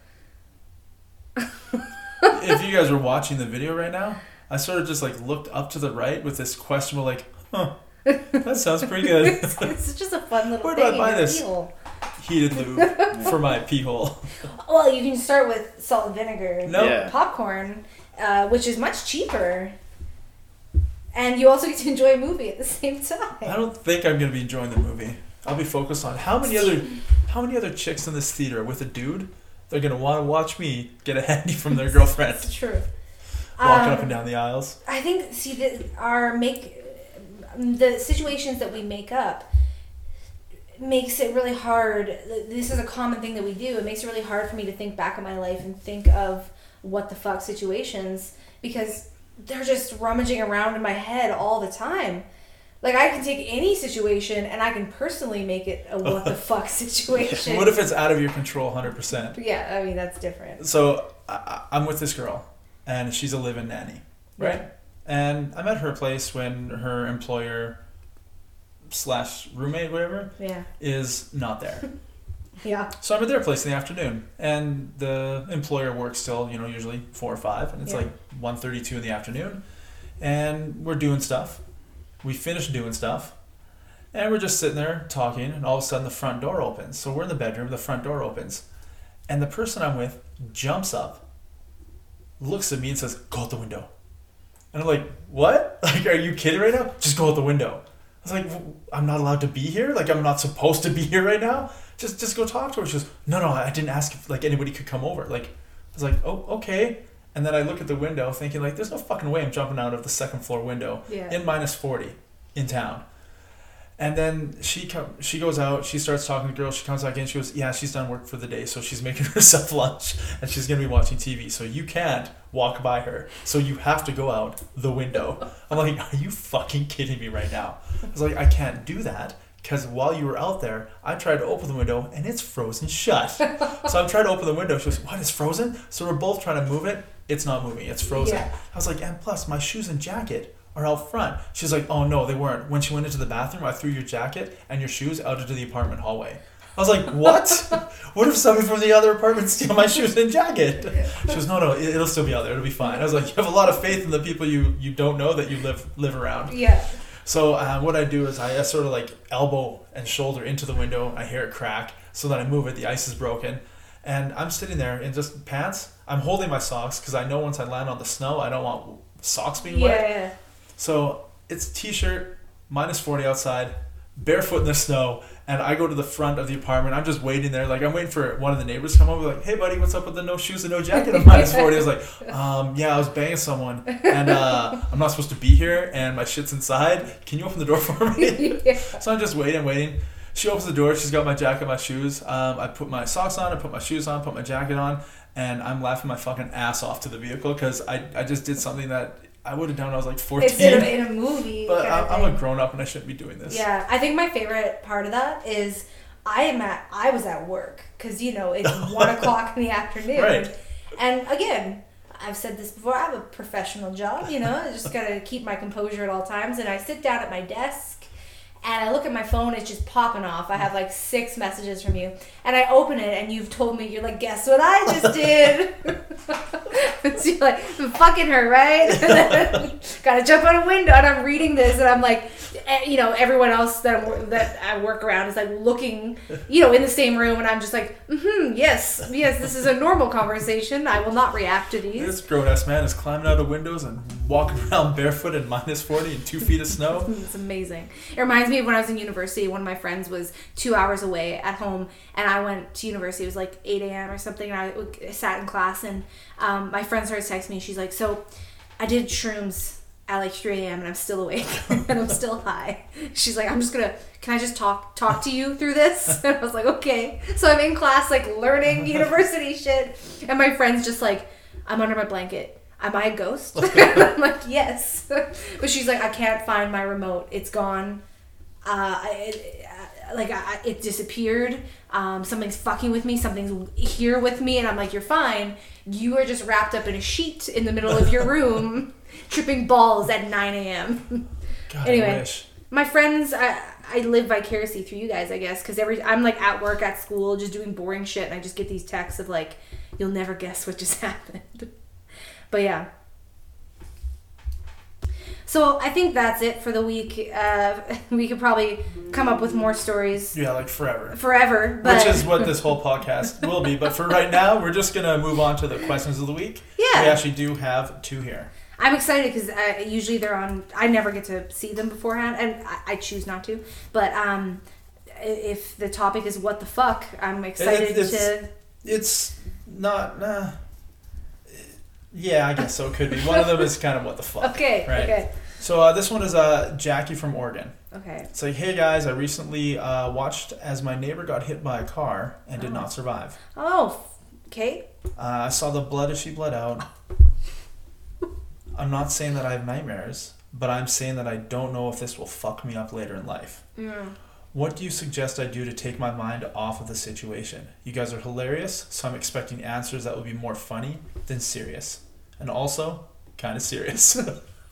If you guys were watching the video right now, I sort of just like looked up to the right with this questionable, like, huh, that sounds pretty good. it's, it's just a fun little. Where thing do I buy this? Pee hole? Heated lube for my pee hole. Well, you can start with salt and vinegar, no nope. yeah. popcorn. Uh, which is much cheaper. And you also get to enjoy a movie at the same time. I don't think I'm going to be enjoying the movie. I'll be focused on how many other how many other chicks in this theater with a dude, they're going to want to watch me get a handy from their girlfriend. That's true. Walking um, up and down the aisles. I think, see, the, our make, the situations that we make up makes it really hard. This is a common thing that we do. It makes it really hard for me to think back on my life and think of what the fuck situations, because they're just rummaging around in my head all the time. Like, I can take any situation and I can personally make it a what the fuck situation. What if it's out of your control one hundred percent? Yeah, I mean, that's different. So I, I'm with this girl and she's a live-in nanny, right? Yeah. And I'm at her place when her employer slash roommate, whatever, yeah. is not there. Yeah. So I'm at their place in the afternoon, and the employer works till, you know, usually four or five, and it's yeah. like one thirty-two in the afternoon, and we're doing stuff. We finish doing stuff, and we're just sitting there talking, and all of a sudden the front door opens. So we're in the bedroom, the front door opens, and the person I'm with jumps up, looks at me, and says, "Go out the window." And I'm like, "What? Like, are you kidding right now? Just go out the window." I was like, "I'm not allowed to be here? Like, I'm not supposed to be here right now? Just just go talk to her." She goes, no, no, I didn't ask if, like, anybody could come over. Like, I was like, oh, okay. And then I look at the window thinking, like, there's no fucking way I'm jumping out of the second floor window yeah. in minus forty in town. And then she come, she goes out. She starts talking to the girl. She comes back in. She goes, yeah, she's done work for the day, so she's making herself lunch, and she's going to be watching T V. So you can't walk by her. So you have to go out the window. I'm like, are you fucking kidding me right now? I was like, I can't do that. Because while you were out there, I tried to open the window, and it's frozen shut. So I'm trying to open the window. She goes, what, it's frozen? So we're both trying to move it. It's not moving. It's frozen. Yeah. I was like, and plus, my shoes and jacket are out front. She's like, oh, no, they weren't. When she went into the bathroom, I threw your jacket and your shoes out into the apartment hallway. I was like, what? What if somebody from the other apartment steals my shoes and jacket? She goes, no, no, it'll still be out there. It'll be fine. I was like, you have a lot of faith in the people you, you don't know that you live live around. Yeah. So uh, what I do is I sort of like elbow and shoulder into the window. I hear it crack. So then I move it. The ice is broken. And I'm sitting there in just pants. I'm holding my socks because I know once I land on the snow, I don't want socks being wet. Yeah, yeah. So it's t-shirt, minus forty outside, barefoot in the snow. And I go to the front of the apartment. I'm just waiting there. Like, I'm waiting for one of the neighbors to come over. Like, hey, buddy, what's up with the no shoes and no jacket on minus forty? I was like, um, yeah, I was banging someone. And uh, I'm not supposed to be here. And my shit's inside. Can you open the door for me? Yeah. So I'm just waiting, waiting. She opens the door. She's got my jacket, my shoes. Um, I put my socks on. I put my shoes on, put my jacket on. And I'm laughing my fucking ass off to the vehicle because I, I just did something that I would have done when I was like fourteen. It's in a, in a movie. But I'm, I'm a grown-up and I shouldn't be doing this. Yeah. I think my favorite part of that is I am at, I was at work because, you know, it's one o'clock in the afternoon. Right. And again, I've said this before. I have a professional job, you know. I just got to keep my composure at all times. And I sit down at my desk and I look at my phone. It's just popping off. I have like six messages from you. And I open it and you've told me, you're like, guess what I just did? So you're like, I'm fucking her, right? And then, gotta jump out a window. And I'm reading this and I'm like, you know, everyone else that, I'm, that I work around is like looking, you know, in the same room. And I'm just like, mm-hmm, yes, yes, this is a normal conversation. I will not react to these. This grown-ass man is climbing out of windows and walking around barefoot in minus forty and two feet of snow. It's amazing. It reminds me of when I was in university. One of my friends was two hours away at home and I went to university. It was like eight a.m. or something. And I sat in class and um, my friend started texting me. She's like, so I did shrooms at like three a.m. and I'm still awake and I'm still high. She's like, I'm just gonna, can I just talk talk to you through this? And I was like, okay. So I'm in class like learning university shit, and my friend's just like, I'm under my blanket. Am I a ghost? And I'm like, yes. But she's like, I can't find my remote. It's gone. Uh, it, like I, it disappeared. Um, something's fucking with me. Something's here with me. And I'm like, you're fine. You are just wrapped up in a sheet in the middle of your room. Tripping balls at nine a.m. God, anyway, I wish. My friends, I, I live vicariously through you guys, I guess, because every I'm like at work, at school, just doing boring shit, and I just get these texts of like, you'll never guess what just happened. But yeah. So I think that's it for the week. Uh, we could probably come up with more stories. Yeah, like forever. Forever. But... Which is what this whole podcast will be. But for right now, we're just going to move on to the questions of the week. Yeah. We actually do have two here. I'm excited because uh, usually they're on... I never get to see them beforehand, and I, I choose not to. But um, if the topic is what the fuck, I'm excited it, it's, to... It's not... Uh... Yeah, I guess so. It could be. One of them is kind of what the fuck. Okay. Right? Okay. So uh, this one is uh, Jackie from Oregon. Okay. It's like, hey guys, I recently uh, watched as my neighbor got hit by a car and did oh. not survive. Oh, okay. Uh, I saw the blood as she bled out. I'm not saying that I have nightmares, but I'm saying that I don't know if this will fuck me up later in life. Mm. What do you suggest I do to take my mind off of the situation? You guys are hilarious, so I'm expecting answers that will be more funny than serious. And also, kind of serious.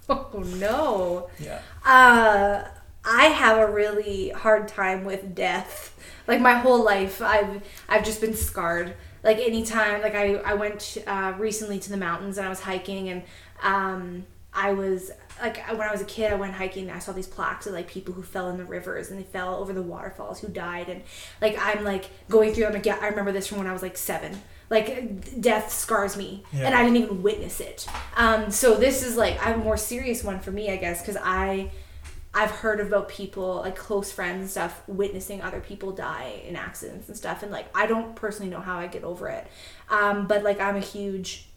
Oh, no. Yeah. Uh, I have a really hard time with death. Like, my whole life, I've I've just been scarred. Like, anytime, like, I, I went uh, recently to the mountains, and I was hiking, and um, I was... Like, when I was a kid, I went hiking, and I saw these plaques of, like, people who fell in the rivers, and they fell over the waterfalls, who died, and, like, I'm, like, going through, I'm like, yeah, I remember this from when I was, like, seven. Like, death scars me, yeah. And I didn't even witness it. Um, so this is, like, a more serious one for me, I guess, because I... I've heard about people, like close friends and stuff, witnessing other people die in accidents and stuff, and, like, I don't personally know how I get over it. Um, but, like, I'm a huge...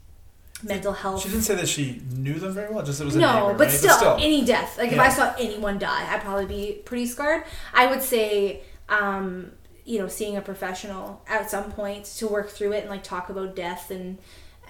mental health. She didn't say that she knew them very well, just it was a no, neighbor, but, right? still, but still, any death. Like, yeah. If I saw anyone die, I'd probably be pretty scarred. I would say, um, you know, seeing a professional at some point to work through it and, like, talk about death and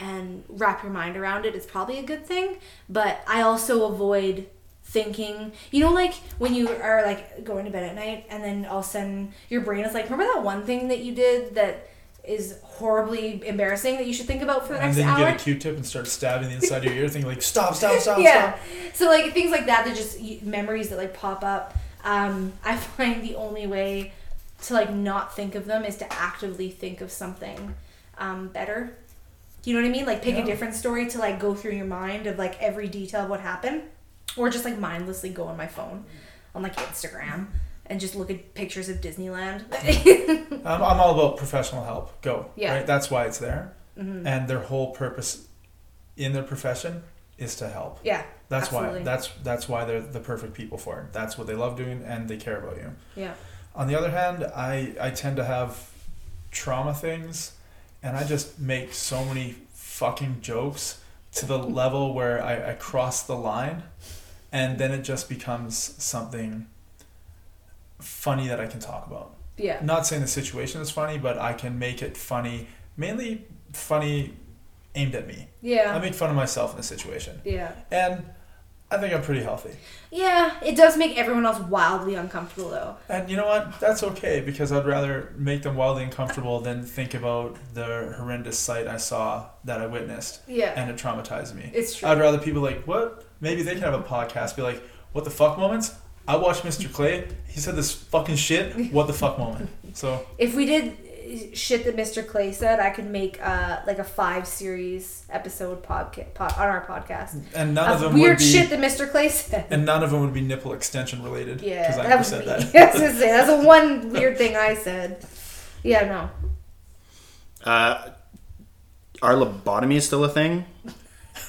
and wrap your mind around it is probably a good thing. But I also avoid thinking, you know, like, when you are, like, going to bed at night and then all of a sudden your brain is like, remember that one thing that you did that... is horribly embarrassing that you should think about for the and next hour. And then you get a Q-tip and start stabbing the inside of your ear, thinking like, stop, stop, stop, yeah. stop. So, like, things like that, they're just memories that, like, pop up. Um, I find the only way to, like, not think of them is to actively think of something um, better. You know what I mean? Like, pick yeah. a different story to, like, go through your mind of, like, every detail of what happened. Or just, like, mindlessly go on my phone, on, like, Instagram. And just look at pictures of Disneyland. I'm, I'm all about professional help. Go. Yeah. Right? That's why it's there. Mm-hmm. And their whole purpose in their profession is to help. Yeah. That's absolutely. why. That's that's why they're the perfect people for it. That's what they love doing, and they care about you. Yeah. On the other hand, I, I tend to have trauma things, and I just make so many fucking jokes to the level where I, I cross the line, and then it just becomes something... funny that I can talk about. Yeah. Not saying the situation is funny, but I can make it funny, mainly funny aimed at me. Yeah. I make fun of myself in the situation. Yeah. And I think I'm pretty healthy. Yeah. It does make everyone else wildly uncomfortable, though. And you know what? That's okay, because I'd rather make them wildly uncomfortable than think about the horrendous sight I saw that I witnessed. Yeah. And it traumatized me. It's true. I'd rather people like, what? Maybe they can have a podcast, be like, what the fuck moments? I watched Mister Clay. He said this fucking shit. What the fuck moment. So if we did shit that Mister Clay said, I could make uh, like a five series episode podca- pod on our podcast. And none of, of them weird would be, shit that Mister Clay said. And none of them would be nipple extension related. Yeah, because I never said that. That's that's the one weird thing I said. Yeah, no. Uh, are lobotomies still a thing?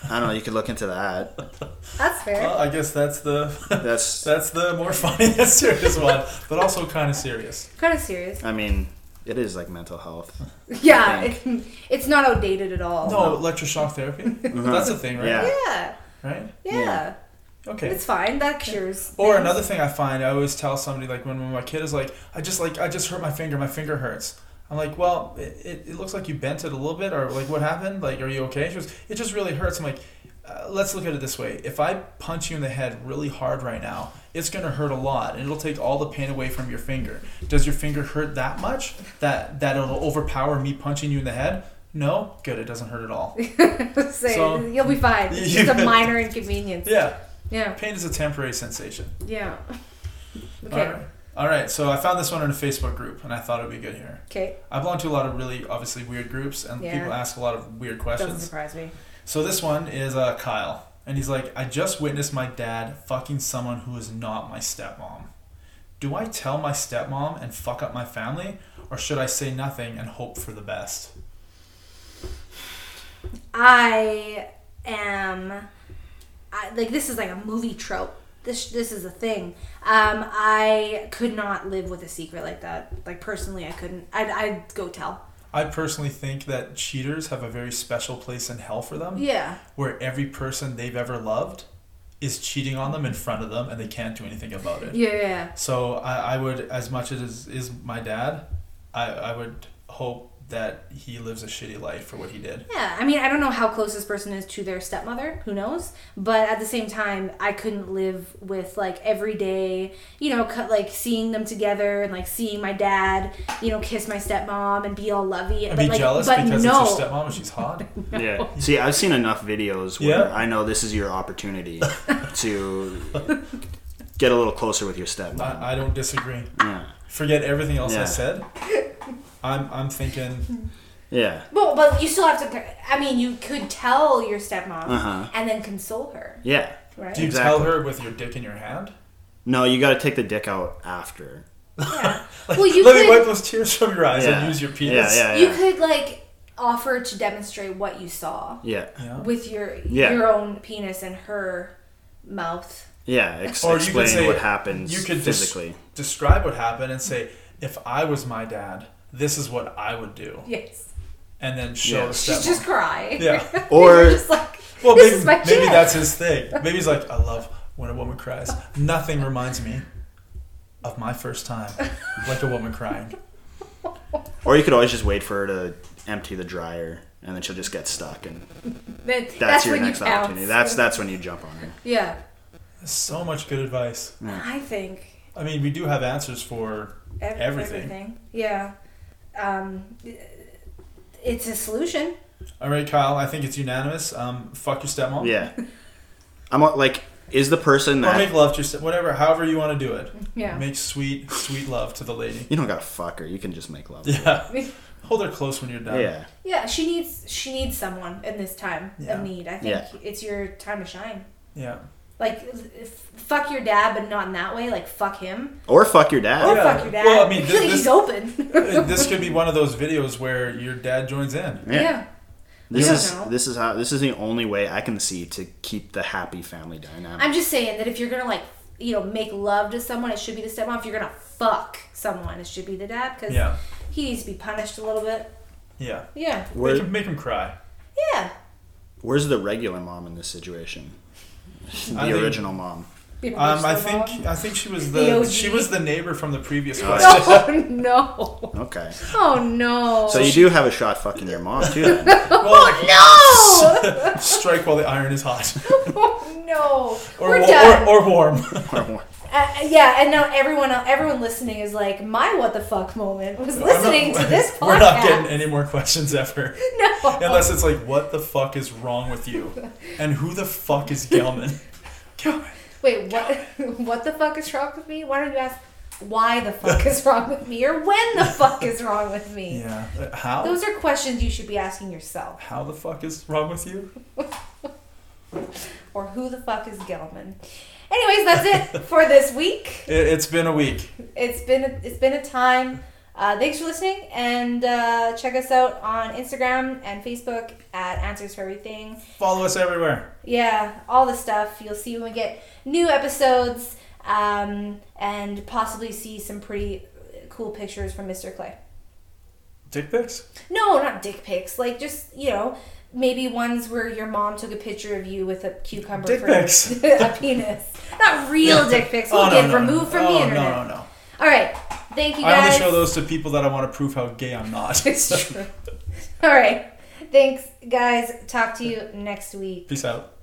I don't know. You could look into that. That's fair. Well, I guess that's the that's that's the more funny and serious one, but also kind of serious. Kind of serious. I mean, it is like mental health. Yeah, it, it's not outdated at all. No, no. Electroshock therapy. Mm-hmm. That's a thing, right? Yeah. yeah. Right. Yeah. yeah. Okay. It's fine. That cures. Or things. Another thing I find, I always tell somebody, like when, when my kid is like, I just like I just hurt my finger. My finger hurts. I'm like, well, it, it, it looks like you bent it a little bit, or like what happened? Like, are you okay? She goes, it just really hurts. I'm like, uh, let's look at it this way. If I punch you in the head really hard right now, it's going to hurt a lot, and it'll take all the pain away from your finger. Does your finger hurt that much that that it'll overpower me punching you in the head? No, good. It doesn't hurt at all. so, so you'll be fine. It's just a minor inconvenience. Yeah. Yeah. Pain is a temporary sensation. Yeah. Okay. All right. All right, so I found this one in a Facebook group, and I thought it would be good here. Okay. I belong to a lot of really, obviously, weird groups, and yeah. people ask a lot of weird questions. Doesn't surprise me. So this one is uh, Kyle, and he's like, I just witnessed my dad fucking someone who is not my stepmom. Do I tell my stepmom and fuck up my family, or should I say nothing and hope for the best? I am... I, like, this is like a movie trope. This this is a thing. Um, I could not live with a secret like that. Like, personally, I couldn't. I'd, I'd go tell. I personally think that cheaters have a very special place in hell for them. Yeah. Where every person they've ever loved is cheating on them in front of them, and they can't do anything about it. Yeah, yeah. So I, I would, as much as is my dad, I, I would hope that he lives a shitty life for what he did. Yeah, I mean, I don't know how close this person is to their stepmother. Who knows? But at the same time, I couldn't live with, like, every day, you know, like, seeing them together and, like, seeing my dad, you know, kiss my stepmom and be all lovey. And but, be like, jealous but because no. it's your stepmom and she's hot? No. Yeah. See, I've seen enough videos where yeah. I know this is your opportunity to get a little closer with your stepmom. I, I don't disagree. Yeah. Forget everything else yeah. I said. I'm I'm thinking... Yeah. Well, but you still have to... I mean, you could tell your stepmom uh-huh. and then console her. Yeah. Right? Do you exactly. tell her with your dick in your hand? No, you got to take the dick out after. Yeah. like, well, you let could, me wipe those tears from your eyes yeah. and use your penis. Yeah, yeah, yeah. You could, like, offer to demonstrate what you saw. Yeah. yeah. With your yeah. your own penis and her mouth. Yeah, ex- or explain you could say, what happens you could physically. Des- describe what happened and say, if I was my dad... This is what I would do. Yes. And then show yeah. step. She's just crying. Yeah. Or just like, well, this maybe, is my maybe that's his thing. Maybe he's like, I love when a woman cries. Nothing reminds me of my first time like a woman crying. Or you could always just wait for her to empty the dryer, and then she'll just get stuck, and that's, that's your next you opportunity. That's that's when you jump on her. Yeah. That's so much good advice. Yeah. I think. I mean, we do have answers for Every, everything. everything. Yeah. Um, it's a solution. All right, Kyle. I think it's unanimous. Um, fuck your stepmom. Yeah. I'm like, is the person that or make love to your step, whatever, however you want to do it. Yeah. Make sweet, sweet love to the lady. You don't gotta fuck her. You can just make love. Yeah. To her. Hold her close when you're done. Yeah. Yeah. She needs. She needs someone in this time yeah. of need. I think yeah. it's your time to shine. Yeah. Like, f- fuck your dad, but not in that way. Like, fuck him. Or fuck your dad. Or yeah. fuck your dad. Well, I mean, this, this, he's open. This could be one of those videos where your dad joins in. Yeah. yeah. This is know. this is how this is the only way I can see to keep the happy family dynamic. I'm just saying that if you're gonna, like, you know, make love to someone, it should be the stepmom. If you're gonna fuck someone, it should be the dad, because yeah. he needs to be punished a little bit. Yeah. Yeah. Where, make him, make him cry. Yeah. Where's the regular mom in this situation? The I original think, mom. Um, I think I think she was the, the she was the neighbor from the previous question. Oh no. Okay. Oh no. So you do have a shot fucking your mom too. Then. Oh well, no! Strike while the iron is hot. Oh no. Or, We're done. or, or warm. Or warm. Uh, yeah, and now everyone everyone listening is like, my what the fuck moment was listening not, to this podcast. We're not getting any more questions ever. No. Unless it's like, what the fuck is wrong with you? And who the fuck is Gelman? Gelman. Wait, what what the fuck is wrong with me? Why don't you ask why the fuck is wrong with me, or when the fuck is wrong with me? Yeah. How? Those are questions you should be asking yourself. How the fuck is wrong with you? Or who the fuck is Gelman? Anyways, that's it for this week. It's been a week. It's been a, it's been a time. Uh, thanks for listening, and uh, check us out on Instagram and Facebook at Answers for Everything. Follow us everywhere. Yeah, all the stuff. You'll see when we get new episodes, um, and possibly see some pretty cool pictures from Mister Clay. Dick pics? No, not dick pics. Like, just, you know, maybe ones where your mom took a picture of you with a cucumber dick for pics. a penis. Not real dick pics. We'll oh, no, get no, removed no. from oh, the internet. No, no, no. All right. Thank you, guys. I only show those to people that I want to prove how gay I'm not. It's true. All right. Thanks, guys. Talk to you next week. Peace out.